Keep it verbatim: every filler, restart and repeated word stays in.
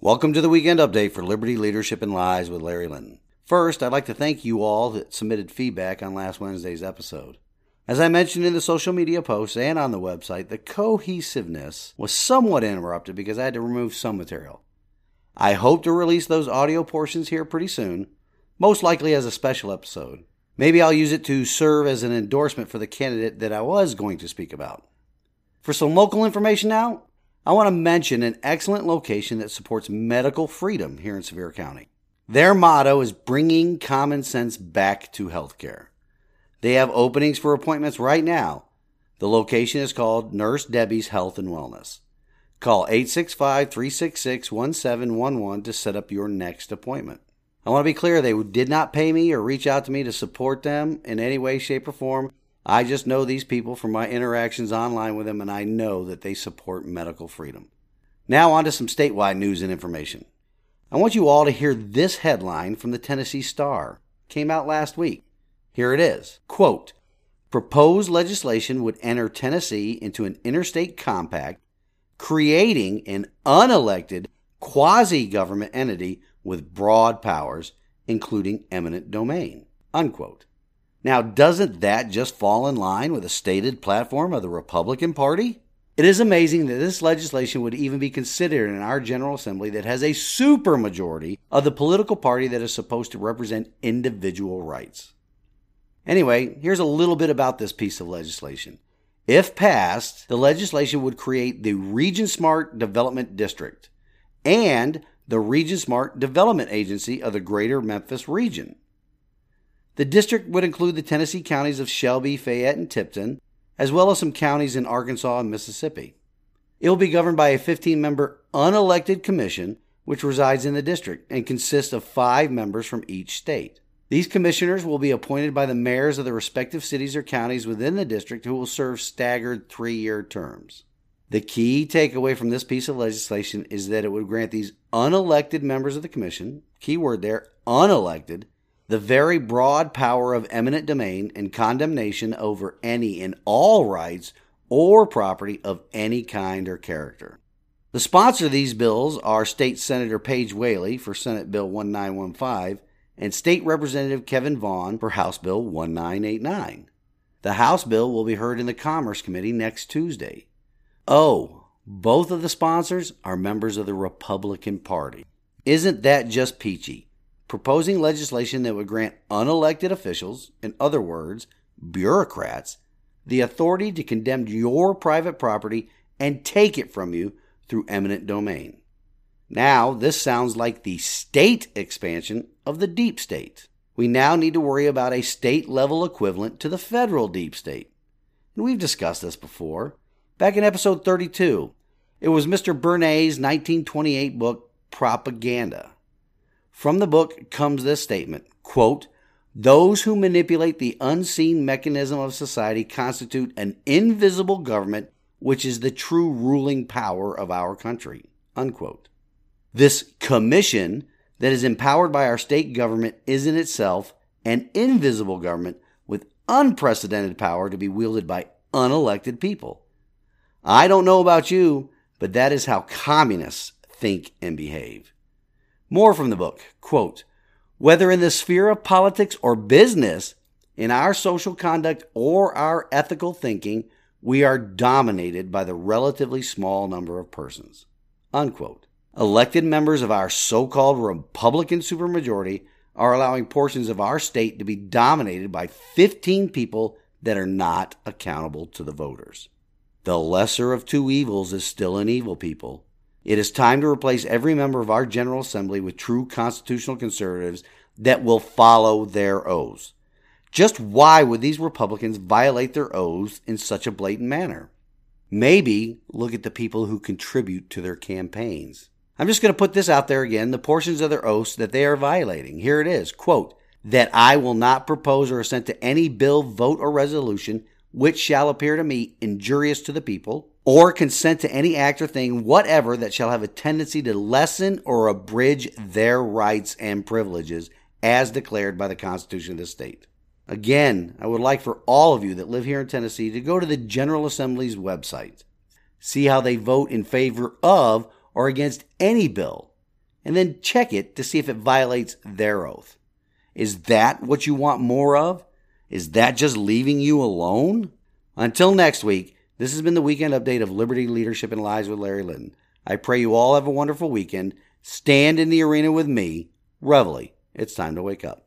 Welcome to the Weekend Update for Liberty, Leadership, and Lies with Larry Linton. First, I'd like to thank you all that submitted feedback on last Wednesday's episode. As I mentioned in the social media posts and on the website, the cohesiveness was somewhat interrupted because I had to remove some material. I hope to release those audio portions here pretty soon, most likely as a special episode. Maybe I'll use it to serve as an endorsement for the candidate that I was going to speak about. For some local information now, I want to mention an excellent location that supports medical freedom here in Sevier County. Their motto is bringing common sense back to healthcare. They have openings for appointments right now. The location is called Nurse Debbie's Health and Wellness. Call eight six five, three six six, one seven one one to set up your next appointment. I want to be clear, they did not pay me or reach out to me to support them in any way, shape, or form. I just know these people from my interactions online with them, and I know that they support medical freedom. Now on to some statewide news and information. I want you all to hear this headline from the Tennessee Star. It came out last week. Here it is. Quote, proposed legislation would enter Tennessee into an interstate compact, creating an unelected quasi-government entity with broad powers, including eminent domain. Unquote. Now, doesn't that just fall in line with the stated platform of the Republican Party? It is amazing that this legislation would even be considered in our General Assembly that has a supermajority of the political party that is supposed to represent individual rights. Anyway, here's a little bit about this piece of legislation. If passed, the legislation would create the RegionSmart Development District and the RegionSmart Development Agency of the Greater Memphis Region. The district would include the Tennessee counties of Shelby, Fayette, and Tipton, as well as some counties in Arkansas and Mississippi. It will be governed by a fifteen-member unelected commission, which resides in the district and consists of five members from each state. These commissioners will be appointed by the mayors of the respective cities or counties within the district who will serve staggered three-year terms. The key takeaway from this piece of legislation is that it would grant these unelected members of the commission, keyword there, unelected, the very broad power of eminent domain and condemnation over any and all rights or property of any kind or character. The sponsor of these bills are State Senator Paige Whaley for Senate Bill one nine one five and State Representative Kevin Vaughn for House Bill one nine eight nine. The House bill will be heard in the Commerce Committee next Tuesday. Oh, both of the sponsors are members of the Republican Party. Isn't that just peachy? Proposing legislation that would grant unelected officials, in other words, bureaucrats, the authority to condemn your private property and take it from you through eminent domain. Now, this sounds like the state expansion of the deep state. We now need to worry about a state-level equivalent to the federal deep state. And we've discussed this before. Back in episode thirty-two, it was Mister Bernays' nineteen twenty-eight book, Propaganda. From the book comes this statement, quote, those who manipulate the unseen mechanism of society constitute an invisible government, which is the true ruling power of our country, unquote. This commission that is empowered by our state government is in itself an invisible government with unprecedented power to be wielded by unelected people. I don't know about you, but that is how communists think and behave. More from the book, quote, whether in the sphere of politics or business, in our social conduct or our ethical thinking, we are dominated by the relatively small number of persons, unquote. Elected members of our so-called Republican supermajority are allowing portions of our state to be dominated by fifteen people that are not accountable to the voters. The lesser of two evils is still an evil, people. It is time to replace every member of our General Assembly with true constitutional conservatives that will follow their oaths. Just why would these Republicans violate their oaths in such a blatant manner? Maybe look at the people who contribute to their campaigns. I'm just going to put this out there again, the portions of their oaths that they are violating. Here it is, quote, that I will not propose or assent to any bill, vote, or resolution which shall appear to me injurious to the people, or consent to any act or thing whatever that shall have a tendency to lessen or abridge their rights and privileges as declared by the Constitution of the state. Again, I would like for all of you that live here in Tennessee to go to the General Assembly's website. See how they vote in favor of or against any bill, and then check it to see if it violates their oath. Is that what you want more of? Is that just leaving you alone? Until next week, this has been the Weekend Update of Liberty, Leadership, and Lives with Larry Linton. I pray you all have a wonderful weekend. Stand in the arena with me. Reveille. It's time to wake up.